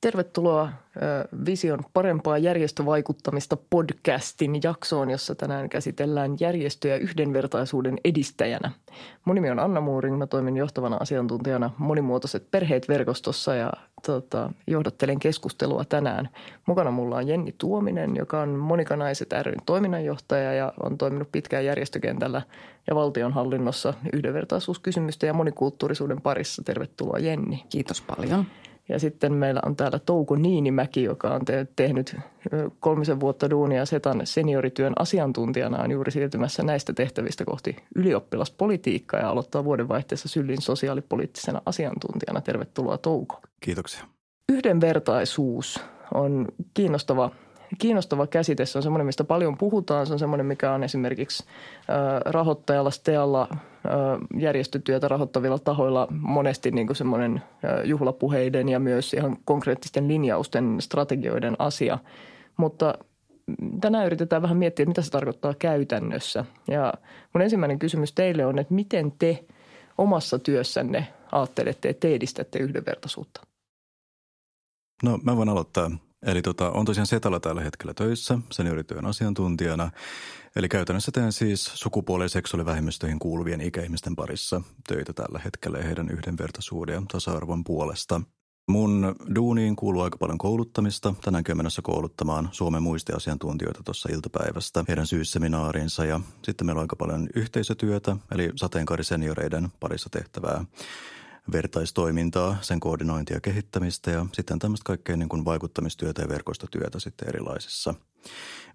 Tervetuloa Vision parempaa järjestövaikuttamista podcastin jaksoon, jossa tänään käsitellään järjestöjä yhdenvertaisuuden edistäjänä. Mun nimi on Anna Moring, mä toimin johtavana asiantuntijana Monimuotoiset perheet -verkostossa ja johdattelen keskustelua tänään. Mukana mulla on Jenni Tuominen, joka on Monika Naiset ry:n toiminnanjohtaja ja on toiminut pitkään järjestökentällä ja valtionhallinnossa yhdenvertaisuuskysymysten ja monikulttuurisuuden parissa. Tervetuloa Jenni. Kiitos paljon. Ja sitten meillä on täällä Touko Niinimäki, joka on tehnyt 3 vuotta duunia Setan seniorityön asiantuntijana, on juuri siirtymässä näistä tehtävistä kohti ylioppilaspolitiikkaa ja aloittaa vuodenvaihteessa Sylin sosiaalipoliittisena asiantuntijana. Tervetuloa Touko. Kiitoksia. Yhdenvertaisuus on kiinnostava käsite. Se on semmoinen, mistä paljon puhutaan. Se on semmoinen, mikä on esimerkiksi rahoittajalla, STEalla, järjestötyötä rahoittavilla tahoilla monesti niin kuin semmoinen juhlapuheiden ja myös ihan konkreettisten linjausten, strategioiden asia. Mutta tänään yritetään vähän miettiä, mitä se tarkoittaa käytännössä. Ja mun ensimmäinen kysymys teille on, että miten te omassa työssänne ajattelette, että te edistätte yhdenvertaisuutta? No mä voin aloittaa. Eli on tosiaan Setalla tällä hetkellä töissä seniorityön asiantuntijana. Eli käytännössä teen siis sukupuoli- ja seksuaalivähemmistöihin kuuluvien ikäihmisten parissa töitä tällä hetkellä ja heidän yhdenvertaisuuden ja tasa-arvon puolesta. Mun duuniin kuuluu aika paljon kouluttamista. Tänäänkin mennessä kouluttamaan Suomen muistiasiantuntijoita tuossa iltapäivästä heidän syysseminaariinsa. Ja sitten meillä on aika paljon yhteisötyötä, eli sateenkaarisenioreiden parissa tehtävää vertaistoimintaa, sen koordinointia ja kehittämistä ja sitten tämmöistä kaikkea niin kuin vaikuttamistyötä ja verkostotyötä sitten erilaisissa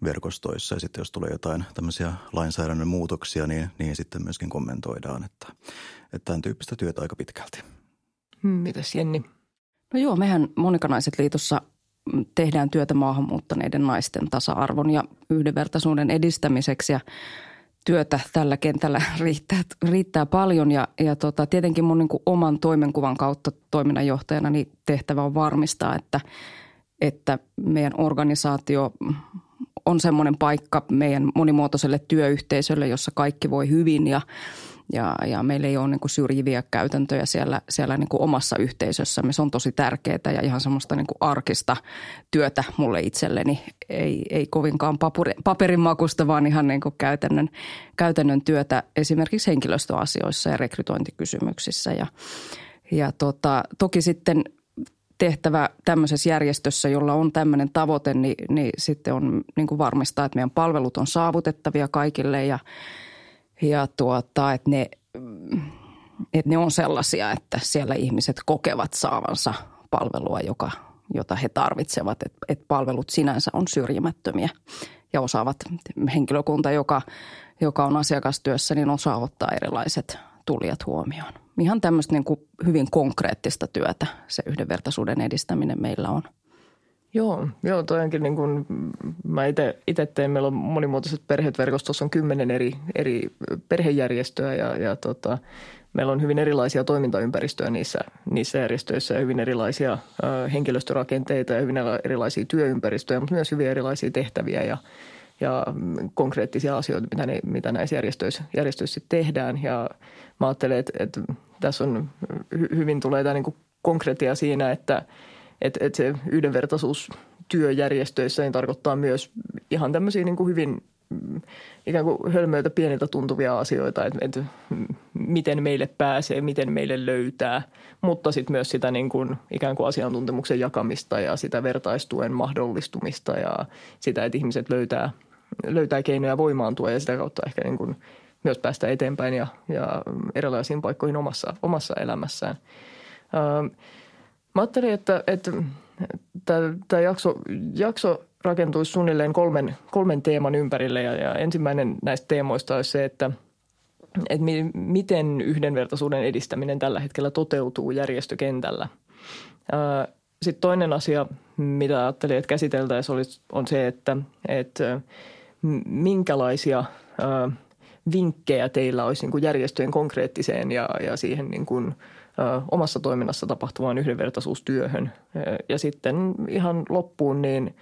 verkostoissa. Ja sitten jos tulee jotain tämmöisiä lainsäädännön muutoksia, niin sitten myöskin kommentoidaan, että tämän tyyppistä työtä aika pitkälti. Mitäs Jenni? No joo, mehän Monika Naiset liitossa tehdään työtä maahanmuuttaneiden naisten tasa-arvon ja yhdenvertaisuuden edistämiseksi ja työtä tällä kentällä riittää paljon ja tietenkin mun niin kuin oman toimenkuvan kautta toiminnanjohtajana niin tehtävä on varmistaa, että meidän organisaatio on semmoinen paikka meidän monimuotoiselle työyhteisölle, jossa kaikki voi hyvin ja meillä ei ole niin kuin syrjiviä käytäntöjä siellä niin kuin omassa yhteisössämme. Se on tosi tärkeää ja ihan semmoista niin kuin arkista työtä mulle itselleni. Ei kovinkaan paperinmakusta, vaan ihan niin kuin käytännön työtä esimerkiksi henkilöstöasioissa ja rekrytointikysymyksissä. Ja toki sitten tehtävä tämmöisessä järjestössä, jolla on tämmöinen tavoite, niin sitten on niin kuin varmistaa, että meidän palvelut on saavutettavia kaikille ja että ne on sellaisia, että siellä ihmiset kokevat saavansa palvelua, jota he tarvitsevat. Että palvelut sinänsä on syrjimättömiä ja osaavat henkilökunta, joka on asiakastyössä, niin osaa ottaa erilaiset tulijat huomioon. Ihan tämmöistä niin kuin hyvin konkreettista työtä se yhdenvertaisuuden edistäminen meillä on. Joo, toi onkin niin kuin mä itse tein, meillä on Monimuotoiset perheet -verkostossa on 10 eri perhejärjestöä ja meillä on hyvin erilaisia toimintaympäristöjä niissä järjestöissä ja hyvin erilaisia henkilöstörakenteita ja hyvin erilaisia työympäristöjä, mutta myös hyvin erilaisia tehtäviä ja konkreettisia asioita, mitä näissä järjestöissä tehdään. Ja mä ajattelen, että tässä on hyvin tulee tämä niin kuin konkreettia siinä, että se yhdenvertaisuustyö järjestöissä niin tarkoittaa myös ihan tämmöisiä niin kuin hyvin ikään kuin hölmöiltä pieniltä tuntuvia asioita, että miten meille pääsee, miten meille löytää, mutta sitten myös sitä niin kuin ikään kuin asiantuntemuksen jakamista ja sitä vertaistuen mahdollistumista ja sitä, että ihmiset löytää keinoja voimaantua ja sitä kautta ehkä niin kuin myös päästä eteenpäin ja erilaisiin paikkoihin omassa elämässään. Mä ajattelin, että tämä jakso rakentuisi suunnilleen kolmen teeman ympärille ja ensimmäinen näistä teemoista olisi se, että miten yhdenvertaisuuden edistäminen tällä hetkellä toteutuu järjestökentällä. Sitten toinen asia, mitä ajattelin, että käsiteltäisiin, on se, että minkälaisia vinkkejä teillä olisi niin kuin järjestöjen konkreettiseen ja siihen niin kuin omassa toiminnassa tapahtuvaan yhdenvertaisuustyöhön. Ja sitten ihan loppuun niin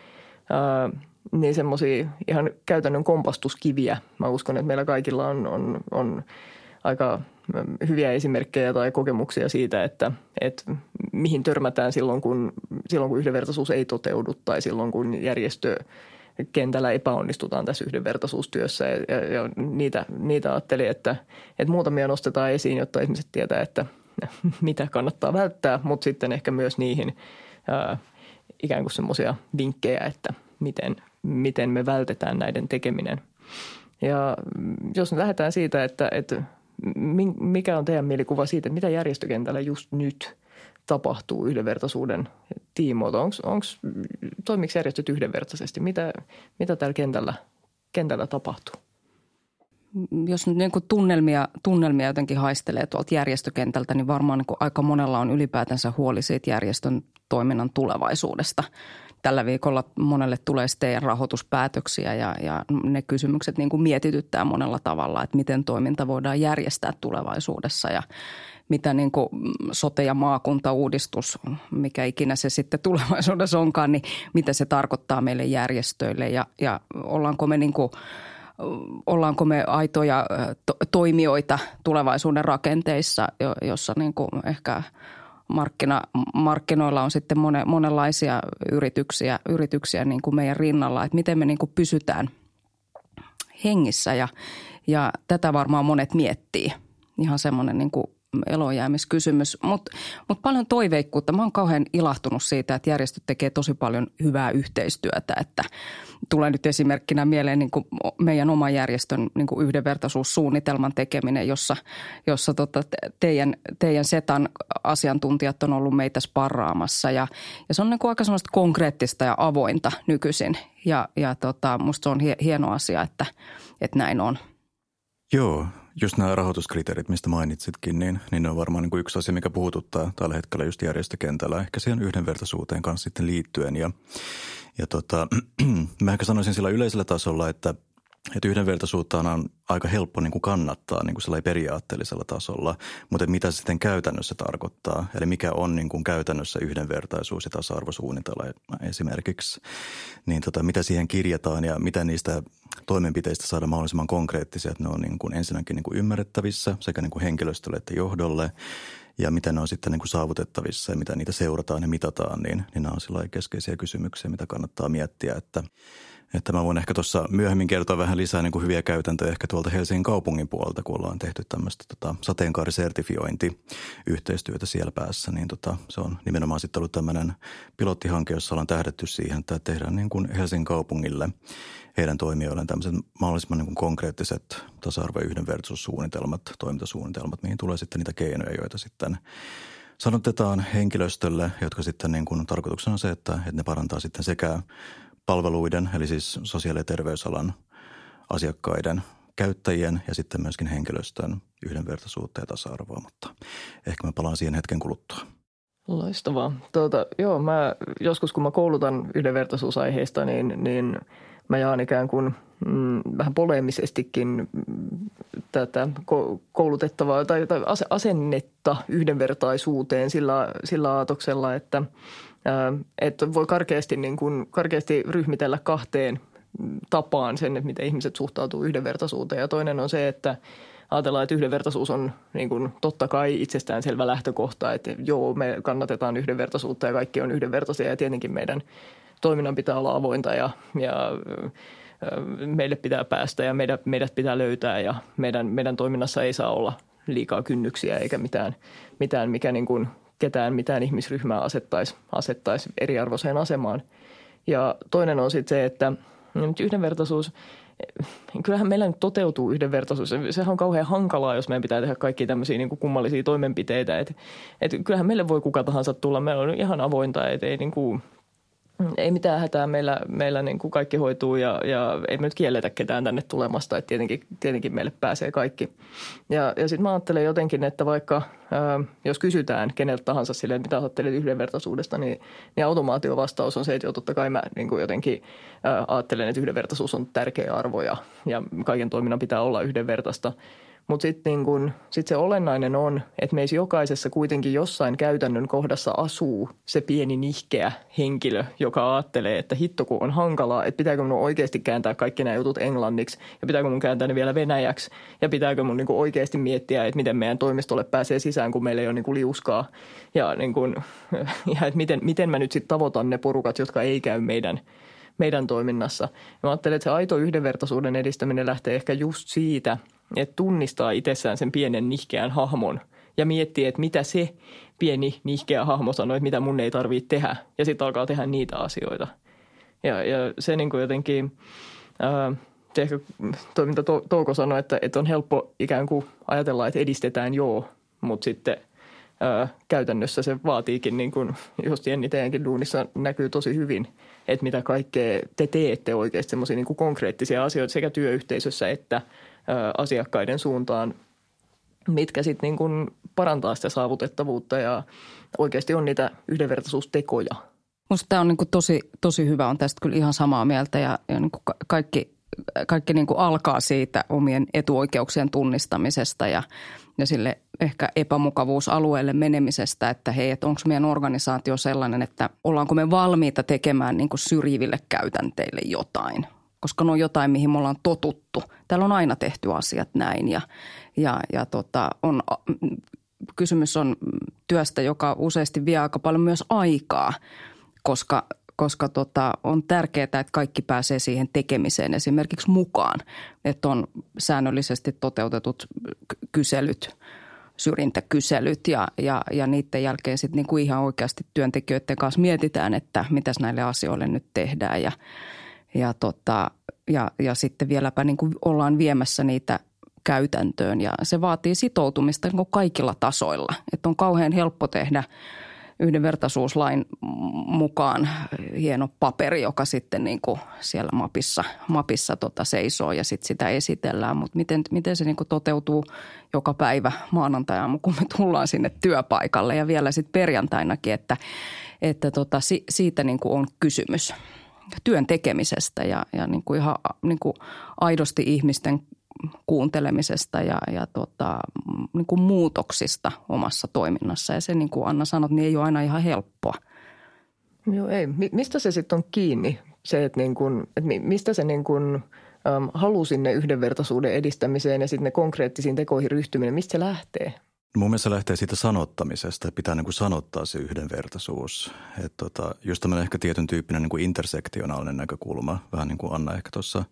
semmoisia ihan käytännön kompastuskiviä. Mä uskon, että meillä kaikilla on aika hyviä esimerkkejä tai kokemuksia siitä, että mihin törmätään silloin, kun yhdenvertaisuus ei toteudu tai silloin, kun järjestökentällä epäonnistutaan tässä yhdenvertaisuustyössä. Ja niitä ajattelin, että muutamia nostetaan esiin, jotta ihmiset tietää, että mitä kannattaa välttää, mutta sitten ehkä myös niihin ikään kuin semmoisia vinkkejä, että miten me vältetään näiden tekeminen. Ja jos me lähdetään siitä, että mikä on teidän mielikuva siitä, mitä järjestökentällä just nyt tapahtuu yhdenvertaisuuden tiimoilta? Toimiko järjestöt yhdenvertaisesti? Mitä täällä kentällä tapahtuu? Jos nyt niin kuin tunnelmia jotenkin haistelee tuolta järjestökentältä, niin varmaan niin kuin aika monella on ylipäätänsä huoli siitä järjestön toiminnan tulevaisuudesta. Tällä viikolla monelle tulee STE:n rahoituspäätöksiä ja ne kysymykset niin kuin mietityttää monella tavalla, että miten toiminta voidaan järjestää tulevaisuudessa ja mitä niin kuin sote- ja maakuntauudistus, mikä ikinä se sitten tulevaisuudessa onkaan, niin mitä se tarkoittaa meille järjestöille ja ollaanko me aitoja toimijoita tulevaisuuden rakenteissa, jossa niin kuin ehkä markkinoilla on sitten monenlaisia yrityksiä niin kuin meidän rinnalla, että miten me niin kuin pysytään hengissä ja tätä varmaan monet miettii. Ihan semmoinen niin kuin elojäämiskysymys, mutta paljon toiveikkuutta. Mä oon kauhean ilahtunut siitä, että järjestöt tekee tosi paljon hyvää yhteistyötä, että tulee nyt esimerkkinä mieleen niin kuin meidän oman järjestön niin kuin yhdenvertaisuussuunnitelman tekeminen, jossa teidän Setan asiantuntijat on ollut meitä sparraamassa ja se on niin kuin aika semmoista konkreettista ja avointa nykyisin ja musta se on hieno asia, että näin on. Joo. Just nämä rahoituskriteerit, mistä mainitsitkin, niin ne on varmaan niin kuin yksi asia, mikä puhututtaa tällä hetkellä just järjestökentällä. Ehkä siihen yhdenvertaisuuteen kanssa sitten liittyen. Ja mä ehkä sanoisin sillä yleisellä tasolla, että yhdenvertaisuutta on aika helppo niin kuin kannattaa niin kuin sillä periaatteellisella tasolla, mutta mitä se sitten käytännössä tarkoittaa? Eli mikä on niin kuin käytännössä yhdenvertaisuus- ja tasa-arvosuunnitelma esimerkiksi? Niin mitä siihen kirjataan ja mitä niistä toimenpiteistä saada mahdollisimman konkreettisia, että ne on niin kuin ensinnäkin niin kuin ymmärrettävissä sekä niin kuin henkilöstölle että johdolle ja mitä ne on sitten niin kuin saavutettavissa ja mitä niitä seurataan ja mitataan, niin nämä on sillä keskeisiä kysymyksiä, mitä kannattaa miettiä, että mä voin ehkä tuossa myöhemmin kertoa vähän lisää niin kuin hyviä käytäntöjä ehkä tuolta Helsingin kaupungin puolelta, kun ollaan tehty tämmöistä sateenkaarisertifiointiyhteistyötä siellä päässä. Niin se on nimenomaan sitten ollut tämmöinen pilottihanke, jossa ollaan tähdätty siihen, että tehdään niin kuin Helsingin kaupungille heidän toimijoilleen tämmöiset mahdollisimman niin kuin konkreettiset tasa-arvo- ja yhdenvertaisuussuunnitelmat, toimintasuunnitelmat, mihin tulee sitten niitä keinoja, joita sitten sanotetaan henkilöstölle, jotka sitten niin kuin tarkoituksena on se, että ne parantaa sitten sekä palveluiden, eli siis sosiaali- ja terveysalan asiakkaiden, käyttäjien ja sitten myöskin henkilöstön yhdenvertaisuutta ja tasa-arvoa, mutta ehkä mä palaan siihen hetken kuluttua. Loistavaa. Joo, mä joskus kun mä koulutan yhdenvertaisuusaiheista, niin mä jaan ikään kuin vähän poleemisestikin tätä koulutettavaa tai asennetta yhdenvertaisuuteen sillä aatoksella, että voi karkeasti ryhmitellä kahteen tapaan sen, että miten ihmiset suhtautuu yhdenvertaisuuteen. Ja toinen on se, että ajatellaan, että yhdenvertaisuus on niin kuin totta kai itsestäänselvä lähtökohta, että joo, me kannatetaan yhdenvertaisuutta ja kaikki on yhdenvertaisia ja tietenkin meidän toiminnan pitää olla avointa ja meille pitää päästä ja meidät pitää löytää ja meidän toiminnassa ei saa olla liikaa kynnyksiä eikä mitään mikä niin kuin ketään mitään ihmisryhmää asettaisi eriarvoiseen asemaan. Ja toinen on sitten se, että nyt yhdenvertaisuus, kyllähän meillä nyt toteutuu yhdenvertaisuus. Sehän on kauhean hankalaa, jos meidän pitää tehdä kaikkia tämmöisiä niin kuin kummallisia toimenpiteitä. Et kyllähän meille voi kuka tahansa tulla. Meillä on ihan avointa, että ei, niin kuin, ei mitään hätää. Meillä niin kuin kaikki hoituu ja ei me nyt kielletä ketään tänne tulemasta. Et tietenkin meille pääsee kaikki. Ja sitten mä ajattelen jotenkin, että vaikka jos kysytään keneltä tahansa silleen, mitä ajattelet yhdenvertaisuudesta, niin automaatiovastaus on se, että totta kai mä niin kuin jotenkin ajattelen, että yhdenvertaisuus on tärkeä arvo ja kaiken toiminnan pitää olla yhdenvertaista. Mutta sitten niin sit se olennainen on, että meissä jokaisessa kuitenkin jossain käytännön kohdassa asuu se pieni nihkeä henkilö, joka ajattelee, että hitto kun on hankalaa, että pitääkö minun oikeasti kääntää kaikki nämä jutut englanniksi ja pitääkö minun kääntää ne vielä venäjäksi ja pitääkö minun niin kuin oikeasti miettiä, että miten meidän toimistolle pääsee sisään, kun meillä ei ole niin kuin liuskaa ja, niin kuin, ja että miten mä nyt sitten tavoitan ne porukat, jotka ei käy meidän toiminnassa. Ja mä ajattelen, että se aito yhdenvertaisuuden edistäminen lähtee ehkä just siitä, että tunnistaa itsessään sen pienen nihkeän hahmon ja miettii, että mitä se pieni nihkeä hahmo sanoo, että mitä mun ei tarvitse tehdä. Ja sitten alkaa tehdä niitä asioita. Ja se niin kuin jotenkin, se ehkä toiminta Touko sanoi, että on helppo ikään kuin ajatella, että edistetään joo, mutta sitten käytännössä se vaatiikin, niin kuin just Jenni teidänkin duunissa näkyy tosi hyvin, että mitä kaikkea te teette oikeasti semmoisia niin kuin konkreettisia asioita sekä työyhteisössä että asiakkaiden suuntaan, mitkä sitten niin kuin parantaa sitä saavutettavuutta ja oikeasti on niitä yhdenvertaisuustekoja. Musta tämä on niin kuin tosi hyvä, on tästä kyllä ihan samaa mieltä ja niin kuin kaikki niin kuin alkaa siitä omien etuoikeuksien tunnistamisesta ja sille ehkä epämukavuusalueelle menemisestä, että hei, että onko meidän organisaatio sellainen, että ollaanko me valmiita tekemään niin kuin syrjiville käytänteille jotain, koska ne on jotain, mihin me ollaan totuttu. Täällä on aina tehty asiat näin ja kysymys on työstä, joka useasti vie aika paljon myös aikaa, koska on tärkeää, että kaikki pääsee siihen tekemiseen esimerkiksi mukaan, että on säännöllisesti toteutetut kyselyt, syrjintäkyselyt ja niiden jälkeen sitten niinku ihan oikeasti työntekijöiden kanssa mietitään, että mitäs näille asioille nyt tehdään ja sitten vieläpä niinku ollaan viemässä niitä käytäntöön ja se vaatii sitoutumista niinku kaikilla tasoilla, että on kauhean helppo tehdä yhdenvertaisuuslain mukaan hieno paperi, joka sitten niin kuin siellä mapissa seisoo ja sitten sitä esitellään. Mutta miten se niin kuin toteutuu joka päivä maanantaina, kun me tullaan sinne työpaikalle ja vielä sitten perjantainakin, että siitä niin kuin on kysymys työn tekemisestä ja niin kuin ihan niin kuin aidosti ihmisten kuuntelemisesta ja niin kuin muutoksista omassa toiminnassa. Ja se, niin kuin Anna sanot, niin ei ole aina ihan helppoa. Joo, ei. Mistä se sitten on kiinni? Se, että, niin kuin, että mistä se niin kuin, halu sinne yhdenvertaisuuden edistämiseen ja sitten ne konkreettisiin tekoihin ryhtyminen, mistä se lähtee? Mun mielestä se lähtee siitä sanottamisesta. Pitää niin kuin sanottaa se yhdenvertaisuus. Että just tämmöinen ehkä tietyn tyyppinen niin kuin intersektionaalinen näkökulma, vähän niin kuin Anna ehkä tuossa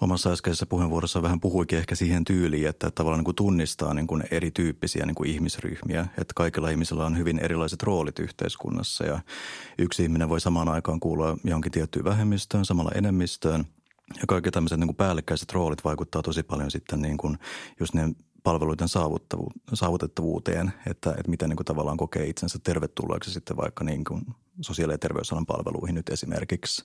omassa äskeisessä puheenvuorossa vähän puhuikin ehkä siihen tyyliin, että tavallaan niin kuin tunnistaa niin kuin erityyppisiä niin kuin ihmisryhmiä. Että kaikilla ihmisillä on hyvin erilaiset roolit yhteiskunnassa ja yksi ihminen voi samaan aikaan kuulua johonkin tiettyyn vähemmistöön, samalla enemmistöön. Ja kaikki tämmöiset niin kuin päällekkäiset roolit vaikuttaa tosi paljon sitten niin kuin just ne palveluiden saavutettavuuteen, että miten niin kuin tavallaan kokee itsensä tervetulleeksi sitten vaikka niin kuin sosiaali- ja terveysalan palveluihin nyt esimerkiksi.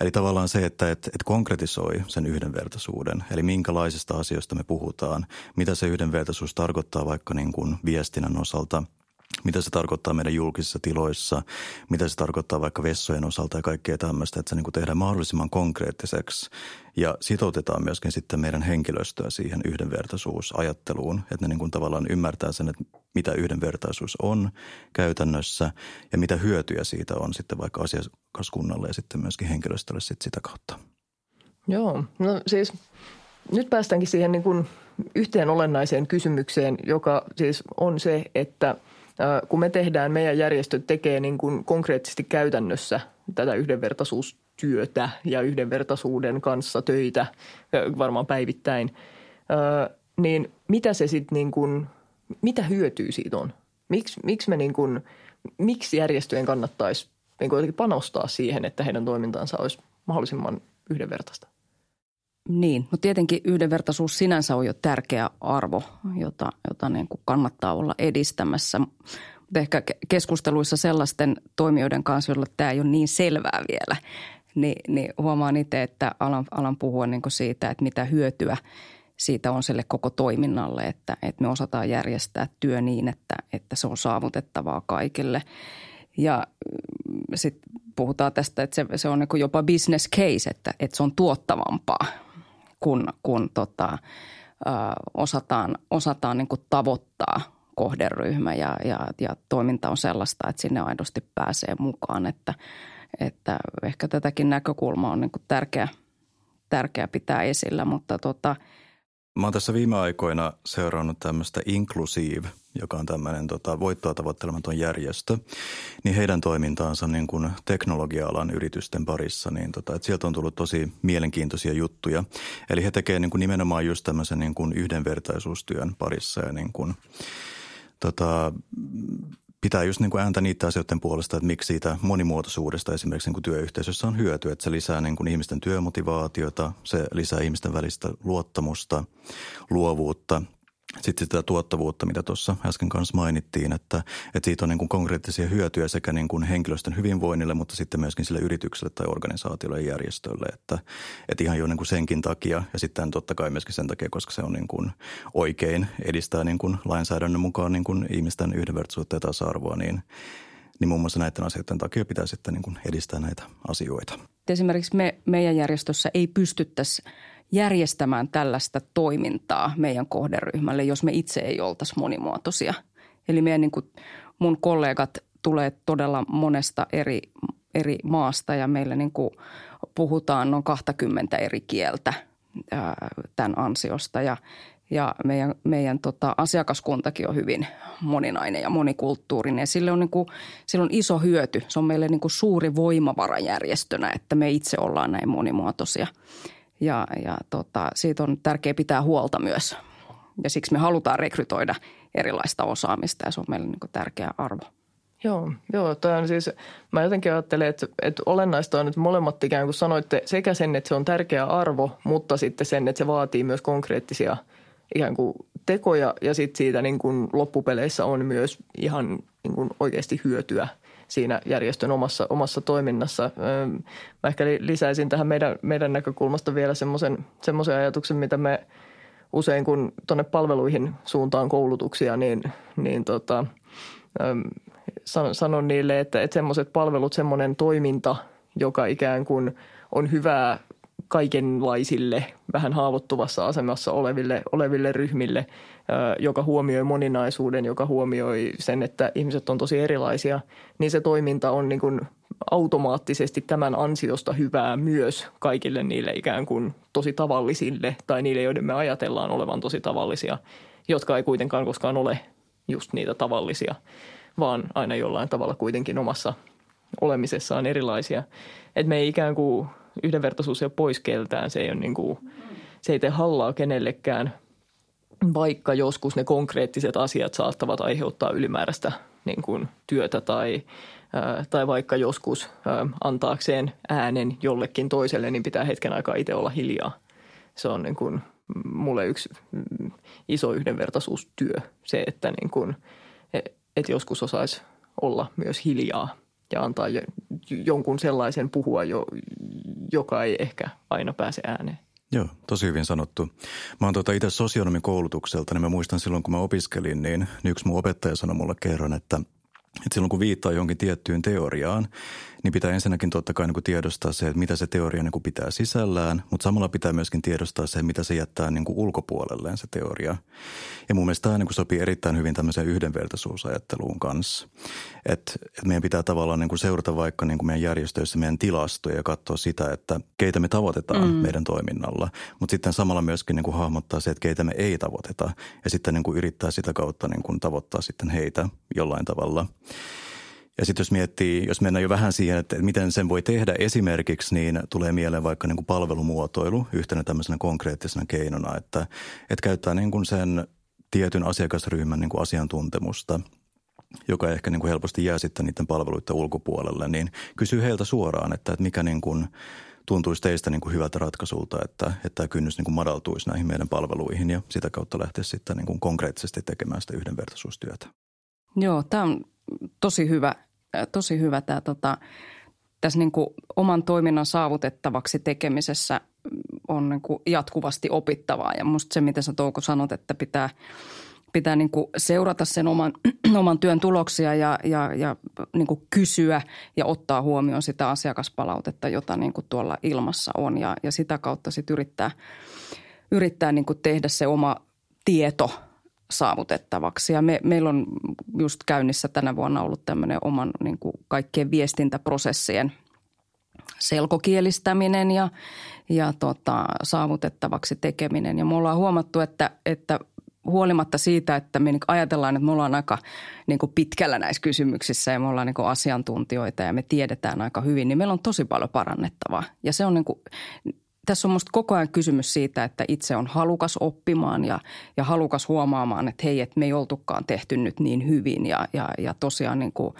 Eli tavallaan se, että konkretisoi sen yhdenvertaisuuden, eli minkälaisista asioista me puhutaan, mitä se yhdenvertaisuus tarkoittaa vaikka niin kuin viestinnän osalta, mitä se tarkoittaa meidän julkisissa tiloissa, mitä se tarkoittaa vaikka vessojen osalta ja kaikkea tämmöistä, että se niin kuin tehdään mahdollisimman konkreettiseksi ja sitoutetaan myöskin sitten meidän henkilöstöä siihen yhdenvertaisuusajatteluun, että ne niin kuin tavallaan ymmärtää sen, että mitä yhdenvertaisuus on käytännössä ja mitä hyötyjä siitä on sitten vaikka asiakaskunnalle ja sitten myöskin henkilöstölle sitten sitä kautta. Joo, no siis nyt päästäänkin siihen niin kuin yhteen olennaiseen kysymykseen, joka siis on se, että kun me tehdään, meidän järjestöt tekee niin kuin konkreettisesti käytännössä tätä yhdenvertaisuustyötä ja yhdenvertaisuuden kanssa töitä, varmaan päivittäin, niin mitä se sitten niin kuin, mitä hyötyä siitä on? Miksi järjestöjen kannattaisi niin kuin panostaa siihen, että heidän toimintansa olisi mahdollisimman yhdenvertaista? Niin, no tietenkin yhdenvertaisuus sinänsä on jo tärkeä arvo, jota niin kuin kannattaa olla edistämässä. Mutta ehkä keskusteluissa sellaisten toimijoiden kanssa, joilla tämä ei ole niin selvää vielä, niin huomaan itse, että alan puhua niin kuin siitä, että mitä hyötyä siitä on sille koko toiminnalle, että me osataan järjestää työ niin, että se on saavutettavaa kaikille. Ja sitten puhutaan tästä, että se on niin kuin jopa business case, että se on tuottavampaa kuin osataan niin kuin tavoittaa kohderyhmä ja toiminta on sellaista, että sinne aidosti pääsee mukaan, että ehkä tätäkin näkökulmaa on niin kuin tärkeä pitää esillä, mutta Mä oon tässä viime aikoina seurannut tämmöistä Inklusiiv, joka on tämmöinen voittoa tavoittelematon järjestö, niin heidän toimintaansa niin kuin teknologia-alan yritysten parissa, niin että sieltä on tullut tosi mielenkiintoisia juttuja. Eli he tekee niin kuin nimenomaan just tämmöisen niin kuin yhdenvertaisuustyön parissa ja niin kuin pitää just niin kuin ääntä niiden asioiden puolesta, että miksi siitä monimuotoisuudesta esimerkiksi niin kuin työyhteisössä on hyötyä, että se lisää niin kuin ihmisten työmotivaatiota, se lisää ihmisten välistä luottamusta, luovuutta. Sitten sitä tuottavuutta, mitä tuossa äsken kanssa mainittiin, että siitä on niin kuin konkreettisia hyötyjä sekä niin kuin henkilöstön hyvinvoinnille, mutta sitten myöskin sille yritykselle tai organisaatiolle ja järjestölle, että ihan jo niin kuin senkin takia ja sitten totta kai myöskin sen takia, koska se on niin kuin oikein edistää niin kuin lainsäädännön mukaan niin kuin ihmisten yhdenvertaisuutta ja tasa-arvoa, niin muun muassa näiden asioiden takia pitää sitten niin kuin edistää näitä asioita. Esimerkiksi meidän järjestössä ei pystyttäisi järjestämään tällaista toimintaa meidän kohderyhmälle, jos me itse ei oltaisi monimuotoisia. Eli meidän niin kuin mun kollegat tulee todella monesta eri maasta ja meillä niin kuin puhutaan noin 20 eri kieltä tämän ansiosta ja meidän asiakaskuntakin on hyvin moninainen ja monikulttuurinen. Sillä on iso hyöty. Se on meille niin kuin suuri voimavara järjestönä, että me itse ollaan näin monimuotoisia. Ja siitä on tärkeää pitää huolta myös. Ja siksi me halutaan rekrytoida erilaista osaamista ja se on meille niin kuin tärkeä arvo. Joo, toi on siis, mä jotenkin ajattelen, että olennaista on, että molemmat ikään kuin sanoitte sekä sen, että se on tärkeä arvo, mutta sitten sen, että se vaatii myös konkreettisia ikään kuin tekoja ja sitten siitä niin kuin loppupeleissä on myös ihan niin kuin oikeasti hyötyä siinä järjestön omassa toiminnassa. Mä ehkä lisäisin tähän meidän näkökulmasta vielä semmoisen ajatuksen, mitä me usein kun tuonne palveluihin suuntaan koulutuksia, niin sanon niille, että semmoiset palvelut, semmoinen toiminta, joka ikään kuin on hyvää kaikenlaisille vähän haavoittuvassa asemassa oleville ryhmille, joka huomioi moninaisuuden, joka huomioi sen, että ihmiset on tosi erilaisia, niin se toiminta on niin kuin automaattisesti tämän ansiosta hyvää myös kaikille niille ikään kuin tosi tavallisille tai niille, joiden me ajatellaan olevan tosi tavallisia, jotka ei kuitenkaan koskaan ole just niitä tavallisia, vaan aina jollain tavalla kuitenkin omassa olemisessaan erilaisia. Että me ei ikään kuin yhdenvertaisuus ja pois keltään, se ei ole niin kuin, se ei tee hallaa kenellekään, vaikka joskus ne konkreettiset asiat saattavat aiheuttaa ylimääräistä niin kuin työtä tai vaikka joskus antaakseen äänen jollekin toiselle, niin pitää hetken aikaa itse olla hiljaa. Se on niin kuin mulle yksi iso yhdenvertaisuustyö, se, että niin kuin, et joskus osaisi olla myös hiljaa ja antaa jonkun sellaisen puhua, joka ei ehkä aina pääse ääneen. Joo, tosi hyvin sanottu. Mä oon itse sosionomikoulutukselta, niin mä muistan silloin, kun mä opiskelin, niin yksi mun opettaja sanoi mulle kerran, että silloin kun viittaa jonkin tiettyyn teoriaan, niin pitää ensinnäkin totta kai niin kuin tiedostaa se, että mitä se teoria niin kuin pitää sisällään, mutta samalla pitää myöskin tiedostaa se, mitä se jättää niin kuin ulkopuolelleen se teoria. Ja mun mielestä tämä niin kuin sopii erittäin hyvin tämmöiseen yhdenvertaisuusajatteluun kanssa. Että meidän pitää tavallaan niin kuin seurata vaikka niin kuin meidän järjestöissä meidän tilastoja ja katsoa sitä, että keitä me tavoitetaan meidän toiminnalla. Mutta sitten samalla myöskin niin kuin hahmottaa se, että keitä me ei tavoiteta ja sitten niin kuin yrittää sitä kautta niin kuin tavoittaa sitten heitä jollain tavalla. Ja sitten jos miettii, jos mennään jo vähän siihen, että miten sen voi tehdä esimerkiksi, niin tulee mieleen vaikka niin kuin palvelumuotoilu yhtenä tämmöisenä konkreettisena keinona, että käyttää niin kuin sen tietyn asiakasryhmän niin kuin asiantuntemusta, joka ehkä niin kuin helposti jää sitten niiden palveluiden ulkopuolelle, niin kysyy heiltä suoraan, että mikä niin kuin tuntuisi teistä niin kuin hyvältä ratkaisulta, että tämä kynnys niin kuin madaltuisi näihin meidän palveluihin ja sitä kautta lähteä sitten niin kuin konkreettisesti tekemään sitä yhdenvertaisuustyötä. Joo, tämä on tosi hyvä tämä tässä niin kuin oman toiminnan saavutettavaksi tekemisessä on niin kuin jatkuvasti opittavaa ja musta se, mitä sä Touko sanot, että pitää niin kuin seurata sen oman työn tuloksia ja niin kuin kysyä ja ottaa huomioon sitä asiakaspalautetta, jota niin kuin tuolla ilmassa on ja sitä kautta sit yrittää yrittää niin kuin tehdä se oma tieto saavutettavaksi. Ja meillä on just käynnissä tänä vuonna ollut tämmöinen oman niin kuin kaikkien viestintäprosessien selkokielistäminen ja saavutettavaksi tekeminen. Ja me ollaan huomattu, että huolimatta siitä, että me ajatellaan, että me ollaan aika niin kuin pitkällä näissä kysymyksissä ja me ollaan niin kuin asiantuntijoita ja me tiedetään aika hyvin, niin meillä on tosi paljon parannettavaa. Ja se on niin kuin, tässä on musta koko ajan kysymys siitä, että itse on halukas oppimaan ja halukas huomaamaan, että hei, että me ei oltukaan tehty nyt niin hyvin ja tosiaan niin kuin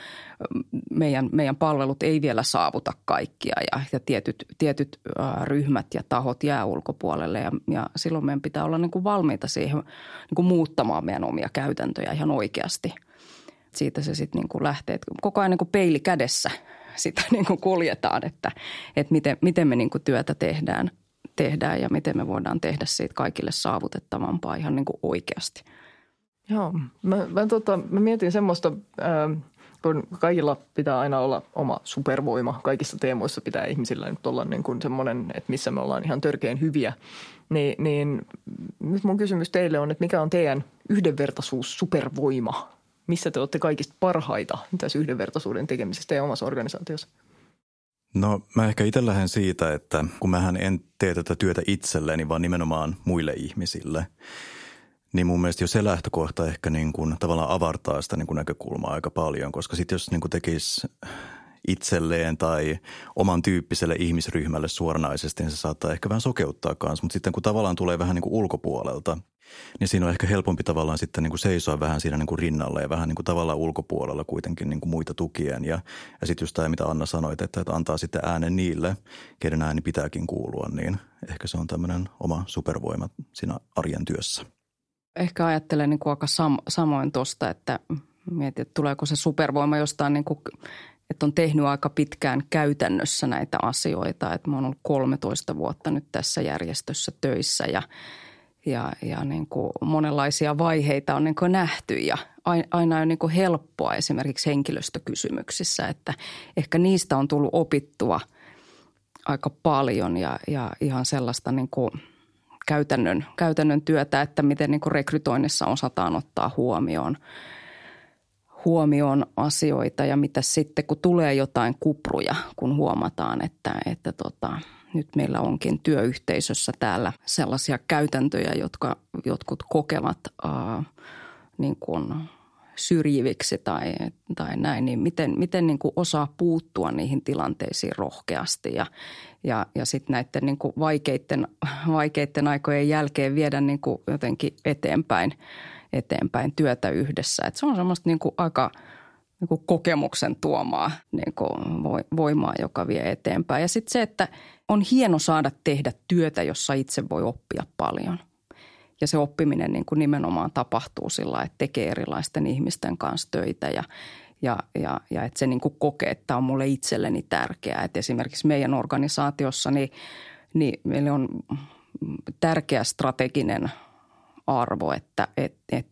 meidän palvelut ei vielä saavuta kaikkia ja tietyt ryhmät ja tahot jää ulkopuolelle ja silloin meidän pitää olla niin kuin valmiita siihen niin kuin muuttamaan meidän omia käytäntöjä ihan oikeasti. Siitä se sitten niin kuin lähtee, että koko ajan niin kuin peili kädessä sitä niin kuin kuljetaan, että miten me niin kuin työtä tehdään ja miten me voidaan tehdä siitä kaikille saavutettavampaa ihan niin kuin oikeasti. Joo. Mä mietin semmoista, kun kaikilla pitää aina olla oma supervoima. Kaikissa teemoissa pitää ihmisillä nyt olla niin kuin semmoinen, että missä me ollaan ihan törkeän hyviä. Niin nyt mun kysymys teille on, että mikä on teidän yhdenvertaisuus supervoima? Missä te olette kaikista parhaita tässä yhdenvertaisuuden tekemisessä ja omassa organisaatiossa? No mä ehkä itse lähden siitä, että kun mähän en tee tätä työtä itselleni, vaan nimenomaan muille ihmisille, niin mun mielestä jo se lähtökohta ehkä niin kuin tavallaan avartaa sitä niin kuin näkökulmaa aika paljon, koska sitten jos niin kuin tekisi itselleen tai oman tyyppiselle ihmisryhmälle suoranaisesti, niin se saattaa ehkä vähän sokeuttaa kanssa, mutta sitten kun tavallaan tulee vähän niin kuin ulkopuolelta, niin siinä on ehkä helpompi tavallaan sitten niin kuin seisoa vähän siinä niin kuin rinnalla ja vähän niin kuin tavallaan ulkopuolella kuitenkin niin kuin muita tukien. Ja sitten just tämä, mitä Anna sanoit, että antaa sitten äänen niille, keiden ääni pitääkin kuulua, niin ehkä se on tämmöinen oma supervoima siinä arjen työssä. Ehkä ajattelen niin kuin aika samoin tuosta, että mietin, että tuleeko se supervoima jostain niin kuin, että on tehnyt aika pitkään käytännössä näitä asioita. Että mä oon ollut 13 vuotta nyt tässä järjestössä töissä ja niin kuin monenlaisia vaiheita on niin kuin nähty ja aina on niin kuin helppoa esimerkiksi henkilöstökysymyksissä, että ehkä niistä on tullut opittua aika paljon ja ihan sellaista niin kuin käytännön työtä, että miten niin kuin rekrytoinnissa osataan ottaa huomioon asioita ja mitä sitten, kun tulee jotain kupruja, kun huomataan, että nyt meillä onkin työyhteisössä täällä sellaisia käytäntöjä, jotka jotkut kokevat niin kuin syrjiviksi tai näin, niin miten niin kuin osaa puuttua niihin tilanteisiin rohkeasti ja sitten näiden niin kuin vaikeiden aikojen jälkeen viedä niin kuin jotenkin eteenpäin työtä yhdessä. Et se on semmoista niin kuin aika niin kuin kokemuksen tuomaa niin kuin voimaa, joka vie eteenpäin. Ja sitten se, että on hieno saada tehdä työtä, jossa itse voi oppia paljon. Ja se oppiminen niin kuin nimenomaan tapahtuu sillä lailla, että tekee erilaisten ihmisten kanssa töitä ja että se niin kuin kokee, että on mulle itselleni tärkeää. Et esimerkiksi meidän organisaatiossa niin meillä on tärkeä strateginen arvo, että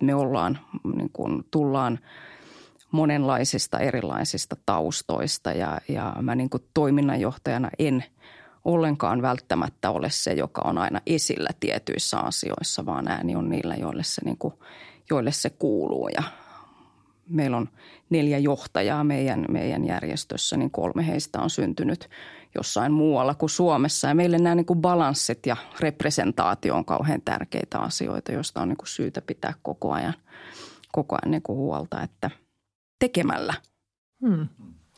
me ollaan niin kuin tullaan monenlaisista erilaisista taustoista ja mä niin kuin toiminnanjohtajana en ollenkaan välttämättä ole se, joka on aina esillä tietyissä asioissa, vaan ääni on niillä, joille se kuuluu. Ja meillä on 4 johtajaa meidän järjestössä, niin 3 heistä on syntynyt jossain muualla kuin Suomessa. Ja meille nämä niin kuin balanssit ja representaatio on kauhean tärkeitä asioita, joista on niin kuin syytä pitää koko ajan niin kuin huolta, että tekemällä.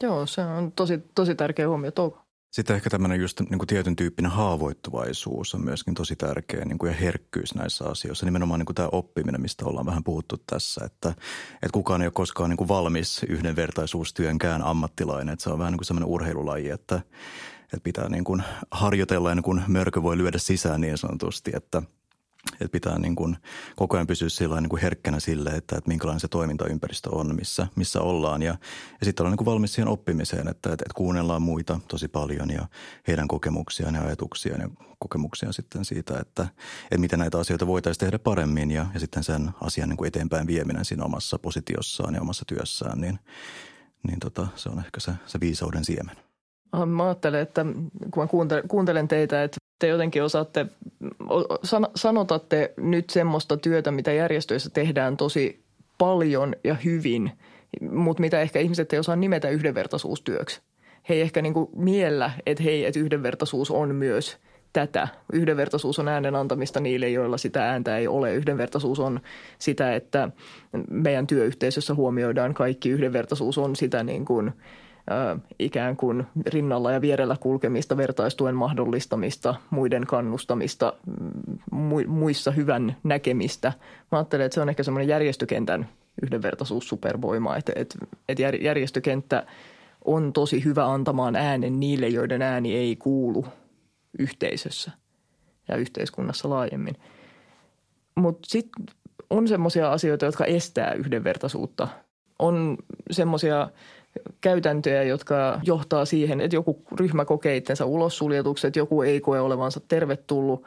Joo, se on tosi, tosi tärkeä huomio, Touko. Sitten ehkä tämmöinen just niin kuin tietyn tyyppinen haavoittuvaisuus on myöskin tosi tärkeä niin kuin ja herkkyys näissä asioissa. Nimenomaan niin kuin tämä oppiminen, mistä ollaan vähän puhuttu tässä, että kukaan ei ole koskaan niin kuin valmis yhdenvertaisuustyönkään ammattilainen. Että se on vähän niin kuin semmoinen urheilulaji, että pitää niin kuin harjoitella ennen kuin mörkö voi lyödä sisään niin sanotusti, että pitää niin kuin koko ajan pysyä sillä niin kuin herkkänä sille, että minkälainen se toimintaympäristö on, missä ollaan. Ja sitten ollaan niin kuin valmis siihen oppimiseen, että kuunnellaan muita tosi paljon ja heidän kokemuksiaan ja ajatuksiaan ja kokemuksiaan sitten siitä, että miten näitä asioita voitaisiin tehdä paremmin. Ja sitten sen asian niin kuin eteenpäin vieminen siinä omassa positiossaan ja omassa työssään, niin se on ehkä se viisauden siemen. Mä ajattelen, että kun mä kuuntelen teitä, että te jotenkin osaatte sanotatte nyt semmoista työtä, mitä järjestöissä tehdään tosi paljon ja hyvin, mutta mitä ehkä ihmiset ei osaa nimetä yhdenvertaisuustyöksi. He ei ehkä niin kuin miellä, että hei, että yhdenvertaisuus on myös tätä. Yhdenvertaisuus on äänen antamista niille, joilla sitä ääntä ei ole. Yhdenvertaisuus on sitä, että meidän työyhteisössä huomioidaan kaikki. Yhdenvertaisuus on sitä niin kuin ikään kuin rinnalla ja vierellä kulkemista, vertaistuen mahdollistamista, muiden kannustamista, muissa hyvän näkemistä. Mä ajattelen, että se on ehkä semmoinen järjestökentän yhdenvertaisuussupervoima, että järjestökenttä on tosi hyvä antamaan äänen niille, joiden ääni ei kuulu yhteisössä ja yhteiskunnassa laajemmin. Mutta sitten on semmoisia asioita, jotka estää yhdenvertaisuutta. On semmoisia käytäntöjä, jotka johtaa siihen, että joku ryhmä kokee itsensä ulossuljetukset, joku ei koe olevansa tervetullut.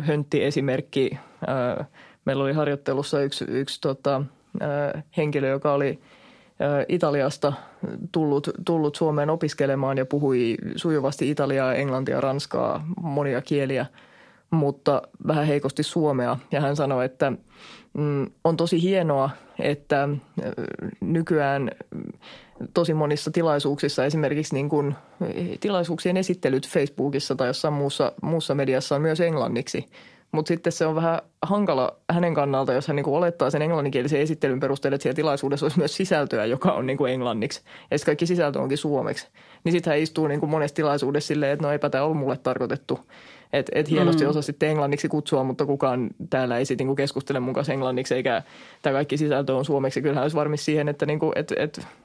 Höntti esimerkki. Meillä oli harjoittelussa yksi henkilö, joka oli Italiasta tullut Suomeen opiskelemaan ja puhui sujuvasti italiaa, englantia, ranskaa, monia kieliä, mutta vähän heikosti suomea. Ja hän sanoi, että on tosi hienoa, että nykyään tosi monissa tilaisuuksissa, esimerkiksi niin kuin tilaisuuksien esittelyt Facebookissa tai jossain muussa mediassa on myös englanniksi. Mutta sitten se on vähän hankala hänen kannalta, jos hän niinku olettaa sen englanninkielisen esittelyn perusteella, että siellä tilaisuudessa olisi myös sisältöä, joka on niinku englanniksi. Ja sitten kaikki sisältö onkin suomeksi. Niin sitten hän istuu niinku monessa tilaisuudessa silleen, että no eipä tämä ollut mulle tarkoitettu. Että et hienosti osasitte englanniksi kutsua, mutta kukaan täällä ei sitten niinku keskustele mun kanssa englanniksi, eikä tämä kaikki sisältö on suomeksi. Kyllähän olisi varmis siihen, että niinku,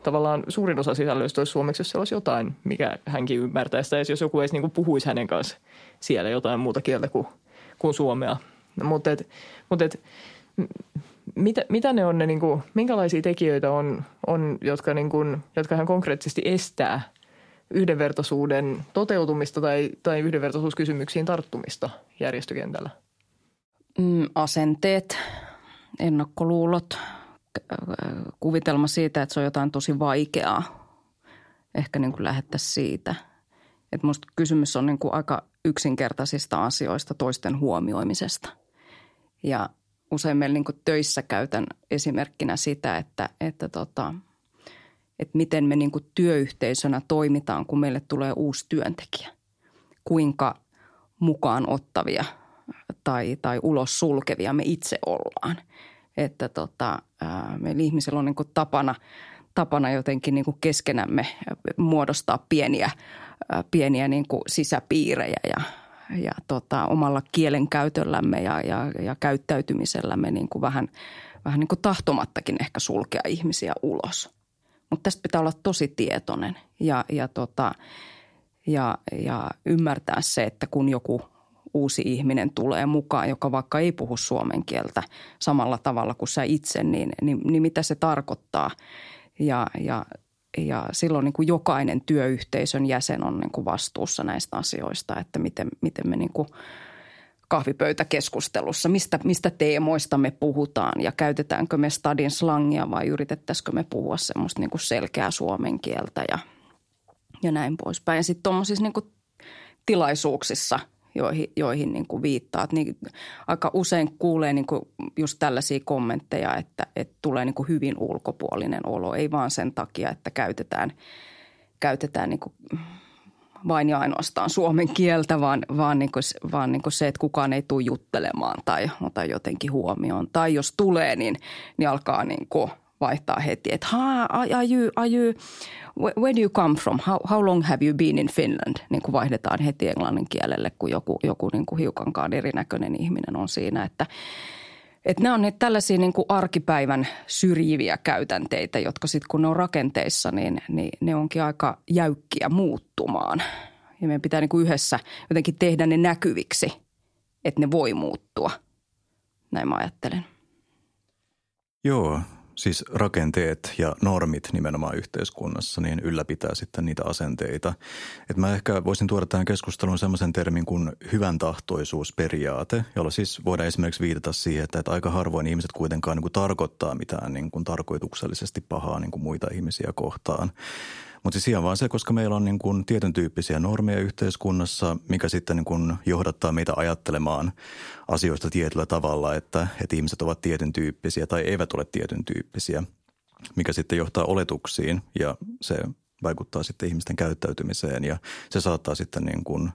tavallaan suurin osa sisällöistä olisi suomeksi, jos se olisi jotain, mikä hänkin ymmärtäisi. Tai jos joku edes niinku puhuisi hänen kanssa siellä jotain muuta kieltä kuin suomea. Mutta mitä ne on ne niinku, minkälaisia tekijöitä on jotka niinku, jotka hän konkreettisesti estää yhdenvertaisuuden toteutumista tai yhdenvertaisuuskysymyksiin tarttumista järjestökentällä? Asenteet, ennakkoluulot, kuvitelma siitä, että se on jotain tosi vaikeaa. Ehkä niinku lähettäisiin siitä. Et musta kysymys on niinku aika yksinkertaisista asioista, toisten huomioimisesta. Ja usein meillä niin kuin töissä käytän esimerkkinä sitä, että miten me niin kuin työyhteisönä toimitaan, kun meille tulee uusi työntekijä. Kuinka mukaan ottavia tai ulos sulkevia me itse ollaan. Että meillä ihmisillä on niin kuin tapana jotenkin niin kuin keskenämme muodostaa pieniä niin kuin sisäpiirejä ja omalla kielenkäytöllämme ja käyttäytymisellämme niin kuin vähän niin kuin tahtomattakin ehkä sulkea ihmisiä ulos. Mutta tästä pitää olla tosi tietoinen ja ymmärtää se, että kun joku uusi ihminen tulee mukaan, joka vaikka ei puhu suomen kieltä samalla tavalla kuin sä itse, niin mitä se tarkoittaa ja silloin niin kuin jokainen työyhteisön jäsen on niin kuin vastuussa näistä asioista, että miten me niin kuin kahvipöytäkeskustelussa, mistä teemoista me puhutaan ja käytetäänkö me stadin slangia vai yritettäisikö me puhua semmoista niin kuin selkeää suomen kieltä ja näin poispäin. Ja sitten tuommoisissa niin kuin tilaisuuksissa, joihin niin kuin viittaat, niin aika usein kuulee niin kuin just tällaisia kommentteja, että tulee niin kuin hyvin ulkopuolinen olo. Ei vaan sen takia, että käytetään niin kuin vain ja ainoastaan suomen kieltä, vaan niin kuin se, että kukaan ei tule juttelemaan tai ota jotenkin huomioon. Tai jos tulee, niin alkaa niin kuin vaihtaa heti, että are you, where do you come from? How long have you been in Finland? Niin kuin vaihdetaan heti englannin kielelle, kun joku niin kuin hiukankaan erinäköinen ihminen on siinä. Että nämä on nyt tällaisia niin kuin arkipäivän syrjiviä käytänteitä, jotka sitten kun ne on rakenteissa, niin ne onkin aika jäykkiä muuttumaan. Ja meidän pitää niin kuin yhdessä jotenkin tehdä ne näkyviksi, että ne voi muuttua. Näin mä ajattelen. Joo. Siis rakenteet ja normit nimenomaan yhteiskunnassa, niin ylläpitää sitten niitä asenteita. Et mä ehkä voisin tuoda tähän keskusteluun semmoisen termin kuin hyväntahtoisuusperiaate, jolla siis voidaan esimerkiksi viitata siihen, että aika harvoin ihmiset kuitenkaan niin kuin tarkoittaa mitään niin kuin tarkoituksellisesti pahaa niin kuin muita ihmisiä kohtaan. Mutta siis ihan vaan se, koska meillä on niin kuin tietyn tyyppisiä normeja yhteiskunnassa, mikä sitten niin kuin johdattaa meitä ajattelemaan asioista tietyllä tavalla, että ihmiset ovat tietyn tyyppisiä tai eivät ole tietyn tyyppisiä, mikä sitten johtaa oletuksiin ja se vaikuttaa sitten ihmisten käyttäytymiseen ja se saattaa sitten niin kuin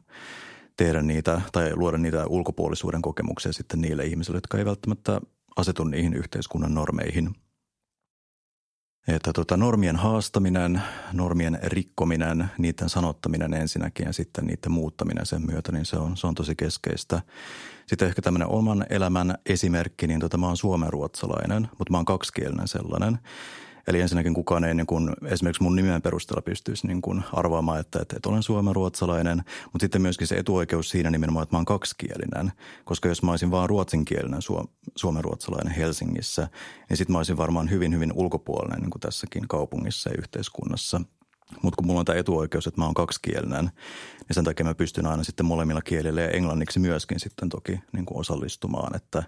tehdä niitä tai luoda niitä ulkopuolisuuden kokemuksia sitten niille ihmisille, jotka ei välttämättä asetu niihin yhteiskunnan normeihin. Että normien haastaminen, normien rikkominen, niiden sanottaminen ensinnäkin ja sitten niiden muuttaminen sen myötä, niin se on tosi keskeistä. Sitten ehkä tämmöinen oman elämän esimerkki, niin mä oon suomenruotsalainen, mutta mä oon kaksikielinen sellainen. Eli ensinnäkin kukaan ei niin kuin, esimerkiksi mun nimen perusteella pystyisi niin kuin arvaamaan, että olen suomenruotsalainen, mutta sitten myöskin se etuoikeus siinä nimenomaan, että mä oon kaksikielinen. Koska jos mä olisin vaan ruotsinkielinen suomenruotsalainen Helsingissä, niin sitten mä olisin varmaan hyvin, hyvin ulkopuolinen niin kuin tässäkin kaupungissa ja yhteiskunnassa. Mutta kun mulla on tämä etuoikeus, että mä oon kaksikielinen, niin sen takia mä pystyn aina sitten molemmilla kielillä ja englanniksi myöskin sitten toki niin kuin osallistumaan, että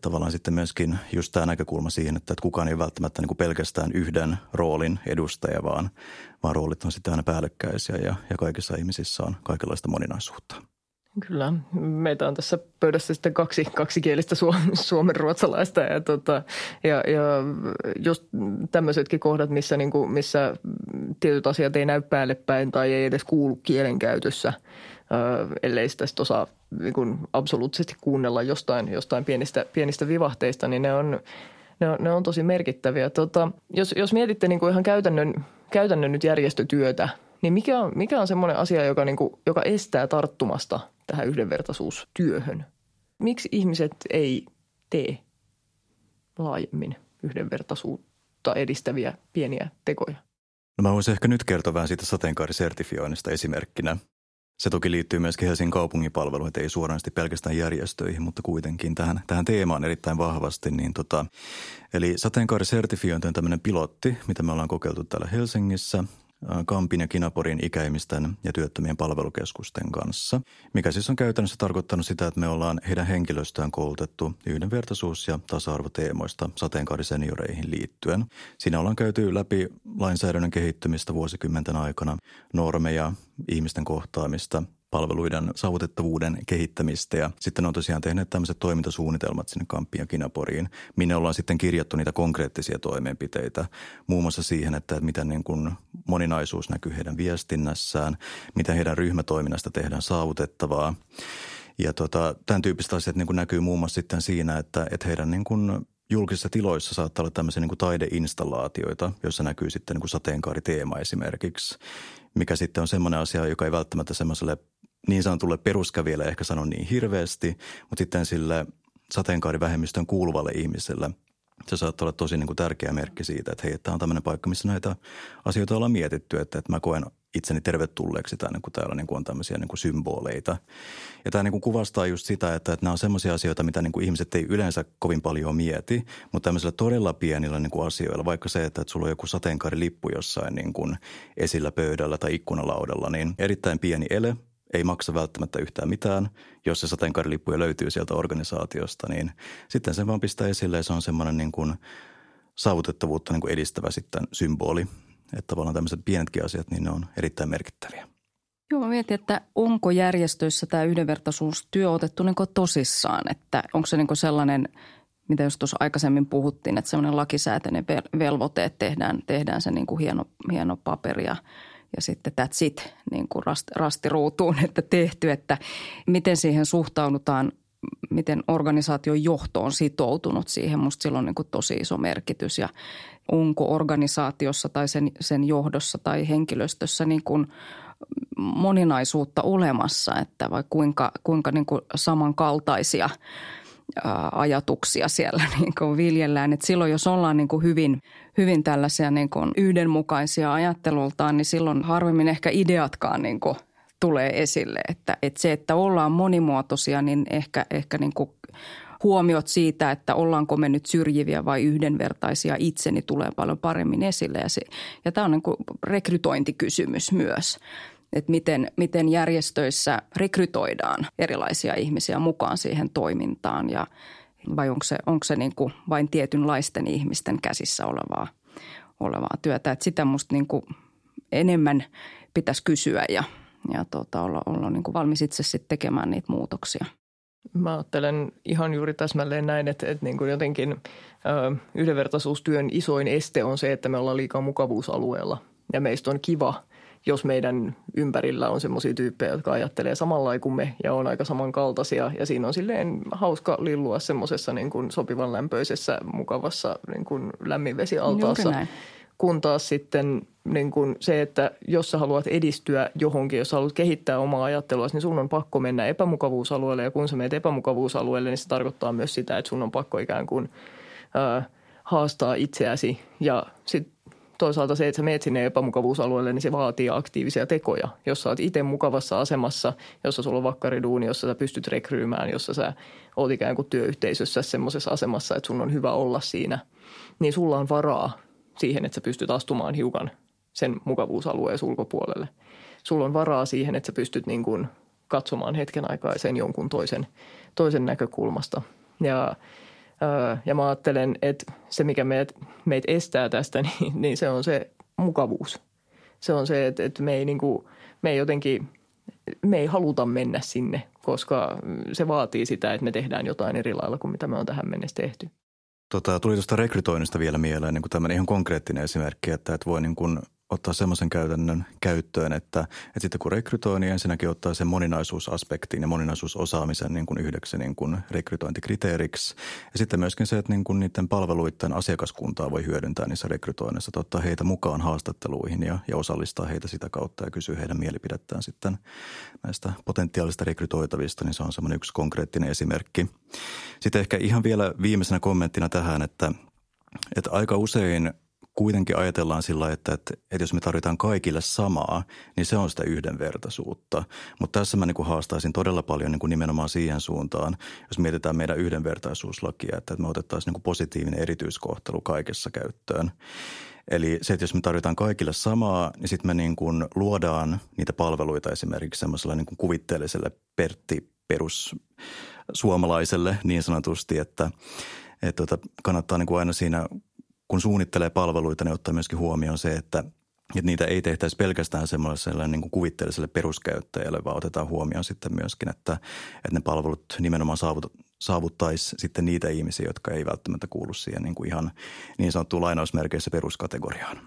tavallaan sitten myöskin just tämä näkökulma siihen, että kukaan ei välttämättä niin kuin pelkästään yhden roolin edustaja, vaan roolit on sitten aina päällekkäisiä ja kaikissa ihmisissä on kaikenlaista moninaisuutta. Kyllä. Meitä on tässä pöydässä sitten kaksikielistä suomenruotsalaista ja just tämmöisetkin kohdat, missä tietyt asiat ei näy päälle päin tai ei edes kuulu kielenkäytössä, ellei sitä sitten osaa niin absoluuttisesti kuunnella jostain pienistä vivahteista, niin ne on tosi merkittäviä. Jos mietitte niin kuin ihan käytännön nyt järjestötyötä, niin mikä on semmoinen asia, joka estää tarttumasta tähän yhdenvertaisuustyöhön? Miksi ihmiset ei tee laajemmin yhdenvertaisuutta edistäviä pieniä tekoja? No mä voisin ehkä nyt kertoa vähän siitä sateenkaarisertifioinnista esimerkkinä. Se toki liittyy myöskin Helsingin kaupungin palveluihin, ei suoraan pelkästään järjestöihin, mutta kuitenkin tähän teemaan erittäin vahvasti. Eli sateenkaarisertifiointi on tämmöinen pilotti, mitä me ollaan kokeiltu täällä Helsingissä – Kampin ja Kinaporin ikäihmisten ja työttömien palvelukeskusten kanssa, mikä siis on käytännössä tarkoittanut sitä, että me ollaan heidän henkilöstöään koulutettu yhdenvertaisuus- ja tasa-arvoteemoista sateenkaarisenioreihin liittyen. Siinä ollaan käyty läpi lainsäädännön kehittymistä vuosikymmenten aikana, normeja, ihmisten kohtaamista, palveluiden saavutettavuuden kehittämistä ja sitten on tosiaan tehneet tämmöiset toimintasuunnitelmat sinne Kampiin ja Kinaporiin, minne ollaan sitten kirjattu niitä konkreettisia toimenpiteitä, muun muassa siihen, että miten niin kuin moninaisuus näkyy heidän viestinnässään, miten heidän ryhmätoiminnasta tehdään saavutettavaa ja tämän tyyppiset asiat niin kuin näkyy muun muassa sitten siinä, että heidän niin kuin julkisissa tiloissa saattaa olla tämmöisiä niin kuin taideinstallaatioita, joissa näkyy sitten niin kuin sateenkaariteema esimerkiksi, mikä sitten on semmoinen asia, joka ei välttämättä semmoiselle niin sanotulle peruskävijälle ehkä sano niin hirveästi, mutta sitten sille sateenkaarivähemmistön kuuluvalle ihmiselle se saattaa olla tosi niin kuin tärkeä merkki siitä, että hei, tämä on tämmöinen paikka, missä näitä asioita ollaan mietitty, että mä koen itseni tervetulleeksi tai niin kuin täällä niin kuin on tämmöisiä niin kuin symboleita. Ja tämä niin kuin kuvastaa just sitä, että nämä on semmoisia asioita, mitä niin kuin ihmiset ei yleensä kovin paljon mieti, mutta tämmöisillä todella pienillä niin kuin asioilla, vaikka se, että sulla on joku sateenkaarilippu jossain niin kuin esillä pöydällä tai ikkunalaudalla, niin erittäin pieni ele. Ei maksa välttämättä yhtään mitään, jos se sateenkaarilippuja löytyy sieltä organisaatiosta, niin sitten sen vaan pistää esille ja se on semmoinen niin kuin saavutettavuutta niin kuin edistävä sitten symboli. Että tavallaan tämmöiset pienetkin asiat, niin ne on erittäin merkittäviä. Joo, mä mietin, että onko järjestöissä tämä yhdenvertaisuustyö otettu niin kuin tosissaan, että onko se niin kuin sellainen, mitä jos tuossa aikaisemmin puhuttiin, että semmoinen lakisääteinen velvoite, että tehdään se niin kuin hieno paperi ja sitten that's it, niin kuin rastiruutuun, että tehty, että miten siihen suhtaudutaan, miten organisaation johto on sitoutunut siihen. Musta sillä on niin kuin tosi iso merkitys ja onko organisaatiossa tai sen johdossa tai henkilöstössä niin kuin moninaisuutta olemassa, että vai kuinka niin kuin samankaltaisia ajatuksia siellä niin kuin viljellään. Et silloin, jos ollaan niin kuin hyvin tällaisia niin kuin yhdenmukaisia ajattelultaan, niin silloin harvemmin ehkä ideatkaan niin kuin tulee esille. Että se, että ollaan monimuotoisia, niin ehkä niin kuin huomiot siitä, että ollaanko me nyt syrjiviä vai yhdenvertaisia itse, niin tulee paljon paremmin esille. Ja tämä on niin kuin rekrytointikysymys myös. Että miten järjestöissä rekrytoidaan erilaisia ihmisiä mukaan siihen toimintaan ja vai onko se niin kuin vain tietynlaisten ihmisten käsissä olevaa työtä. Että sitä musta niin kuin enemmän pitäisi kysyä ja olla niin kuin valmis itse sitten tekemään niitä muutoksia. Mä ajattelen ihan juuri täsmälleen näin, että niin kuin jotenkin yhdenvertaisuustyön isoin este on se, että me ollaan liikaa mukavuusalueella ja meistä on kiva, jos meidän ympärillä on semmoisia tyyppejä, jotka ajattelee samalla kuin me ja on aika samankaltaisia. Ja siinä on silleen hauska lillua semmoisessa niin kuin sopivan lämpöisessä, mukavassa niin kuin lämminvesialtaassa. Kun taas sitten niin kuin se, että jos sä haluat edistyä johonkin, jos haluat kehittää omaa ajattelua, niin sun on pakko mennä epämukavuusalueelle. Ja kun sä menet epämukavuusalueelle, niin se tarkoittaa myös sitä, että sun on pakko ikään kuin haastaa itseäsi ja sitten toisaalta se, että sä meet sinne epämukavuusalueelle, niin se vaatii aktiivisia tekoja. Jos sä oot itse mukavassa asemassa, jossa sulla on vakkariduuni, jossa sä pystyt rekryymään, jossa sä oot ikään kuin työyhteisössä semmoisessa asemassa, että sun on hyvä olla siinä, niin sulla on varaa siihen, että sä pystyt astumaan hiukan sen mukavuusalueen ulkopuolelle. Sulla on varaa siihen, että sä pystyt niin kuin katsomaan hetken aikaa sen jonkun toisen näkökulmasta. Ja mä ajattelen, että se, mikä meitä estää tästä, niin se on se mukavuus. Se on se, että me ei haluta mennä sinne, koska se vaatii sitä, että me tehdään jotain eri lailla kuin mitä me on tähän mennessä tehty. Tuli tuosta rekrytoinnista vielä mieleen niin kuin tämmöinen ihan konkreettinen esimerkki, että voi niin kuin ottaa semmoisen käytännön käyttöön, että sitten kun rekrytoi, niin ensinnäkin ottaa sen moninaisuusaspektin ja moninaisuusosaamisen niin kuin yhdeksi niin kuin rekrytointikriteeriksi. Ja sitten myöskin se, että niin kuin niiden palveluiden asiakaskuntaa voi hyödyntää niissä rekrytoinnissa, että ottaa heitä mukaan haastatteluihin ja osallistaa heitä sitä kautta ja kysyy heidän mielipidettään sitten näistä potentiaalista rekrytoitavista, niin se on semmoinen yksi konkreettinen esimerkki. Sitten ehkä ihan vielä viimeisenä kommenttina tähän, että aika usein kuitenkin ajatellaan sillä, että jos me tarvitaan kaikille samaa, niin se on sitä yhdenvertaisuutta. Mutta tässä mä niin kuin haastaisin todella paljon niin kuin nimenomaan siihen suuntaan, jos mietitään meidän yhdenvertaisuuslakia, että me otettaisiin niin kuin positiivinen erityiskohtelu kaikessa käyttöön. Eli se, että jos me tarvitaan kaikille samaa, niin sitten me niin kuin luodaan niitä palveluita esimerkiksi semmoisella niin kuin kuvitteelliselle perussuomalaiselle niin sanotusti, että kannattaa niin kuin aina siinä kun suunnittelee palveluita, niin ottaa myöskin huomioon se, että niitä ei tehtäisi pelkästään semmoiselle niin kuin kuvitteelliselle peruskäyttäjälle, vaan otetaan huomioon sitten myöskin, että ne palvelut nimenomaan saavuttaisi sitten niitä ihmisiä, jotka ei välttämättä kuulu siihen niin kuin ihan niin sanottuun lainausmerkeissä peruskategoriaan.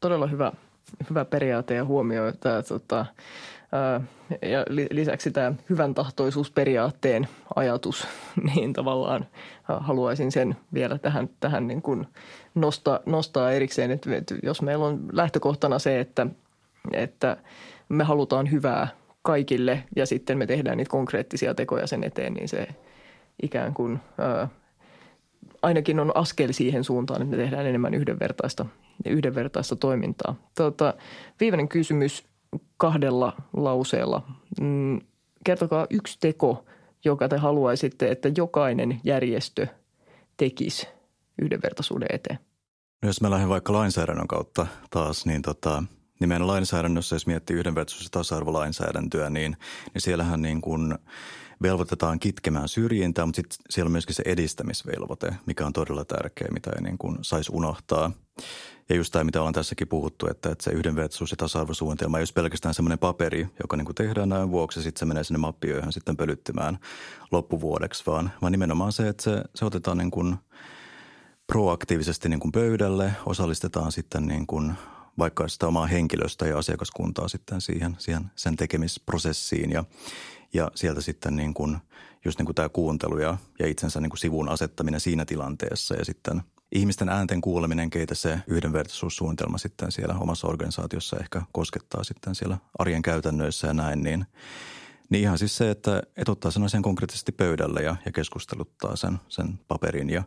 Todella hyvä periaate ja huomio, että ja lisäksi tämä hyvän tahtoisuusperiaatteen ajatus, niin tavallaan haluaisin sen vielä tähän niin kuin nostaa erikseen, että jos meillä on lähtökohtana se, että me halutaan hyvää kaikille ja sitten me tehdään niitä konkreettisia tekoja sen eteen, niin se ikään kuin ainakin on askel siihen suuntaan, että me tehdään enemmän yhdenvertaista toimintaa. Viimeinen kysymys. 2 lauseella. Kertokaa 1 teko, joka te haluaisitte, että jokainen järjestö tekisi yhdenvertaisuuden eteen. Jos mä lähden vaikka lainsäädännön kautta taas, niin nimenomaan lainsäädännössä, jos miettii yhdenvertaisuus- ja tasa-arvolainsäädäntöä, niin siellähän niin kuin velvoitetaan kitkemään syrjintää, mutta sitten siellä on myöskin se edistämisvelvoite, mikä on todella tärkeä, mitä ei niin kuin saisi unohtaa. Ja just tämä, mitä ollaan tässäkin puhuttu, että se yhdenvertaisuus- ja tasa-arvosuunnitelma ei olisi pelkästään semmoinen paperi, joka niin kuin tehdään näin vuoksi, sitten se menee sinne mappiöihin sitten pölyttymään loppuvuodeksi, vaan nimenomaan se, että se otetaan niin kuin proaktiivisesti niin kuin pöydälle, osallistetaan sitten niin kuin vaikka sitä omaa henkilöstöä ja asiakaskuntaa sitten siihen sen tekemisprosessiin ja sieltä sitten niin kuin just niin kuin tämä kuuntelu ja itsensä niin kuin sivuun asettaminen siinä tilanteessa ja sitten ihmisten äänten kuuleminen, keitä se yhdenvertaisuussuunnitelma sitten siellä omassa organisaatiossa ehkä koskettaa sitten siellä arjen käytännöissä ja näin, niin ihan siis se, että ottaa sen asian konkreettisesti pöydälle ja keskusteluttaa sen paperin ja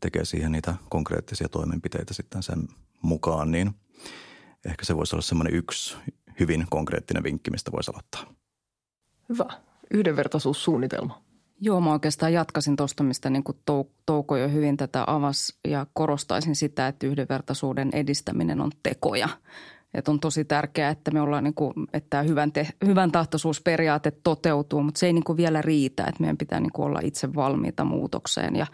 tekee siihen niitä konkreettisia toimenpiteitä sitten sen mukaan, niin ehkä se voisi olla semmoinen 1 hyvin konkreettinen vinkki, mistä voisi aloittaa. Hyvä. Yhdenvertaisuussuunnitelma. Joo, mä oikeastaan jatkaisin tuosta, mistä niin kuin Touko jo hyvin tätä avasi ja korostaisin sitä, että yhdenvertaisuuden edistäminen on tekoja. Että on tosi tärkeää, että me ollaan niin kuin, että tämä hyvän tahtoisuusperiaate toteutuu, mutta se ei niin kuin vielä riitä, että meidän pitää niin kuin olla itse valmiita muutokseen ja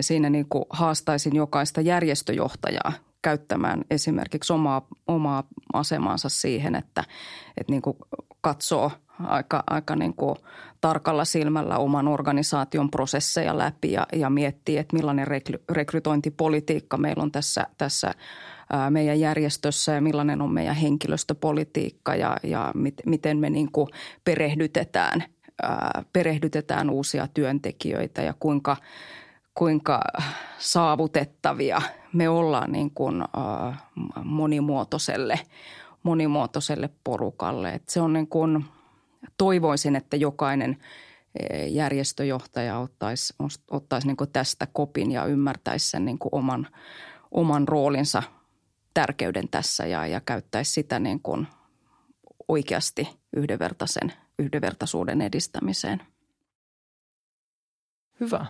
siinä niin kuin haastaisin jokaista järjestöjohtajaa käyttämään esimerkiksi omaa asemaansa siihen, että niin kuin katsoo aika niin kuin tarkalla silmällä oman organisaation prosesseja läpi ja miettii, että millainen rekrytointipolitiikka meillä on tässä meidän järjestössä ja millainen on meidän henkilöstöpolitiikka ja miten me niin kuin perehdytetään uusia työntekijöitä ja kuinka saavutettavia me ollaan niin kuin monimuotoiselle porukalle. Et se on niin kuin, toivoisin, että jokainen järjestöjohtaja ottaisi niin kuin tästä kopin ja ymmärtäisi sen niin kuin oman roolinsa tärkeyden tässä ja käyttäisi sitä niin kuin oikeasti yhdenvertaisuuden edistämiseen. Hyvä.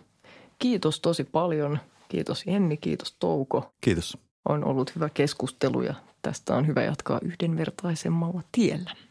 Kiitos tosi paljon. Kiitos Jenni, kiitos Touko. Kiitos. On ollut hyvä keskustelu ja tästä on hyvä jatkaa yhdenvertaisemmalla tiellä.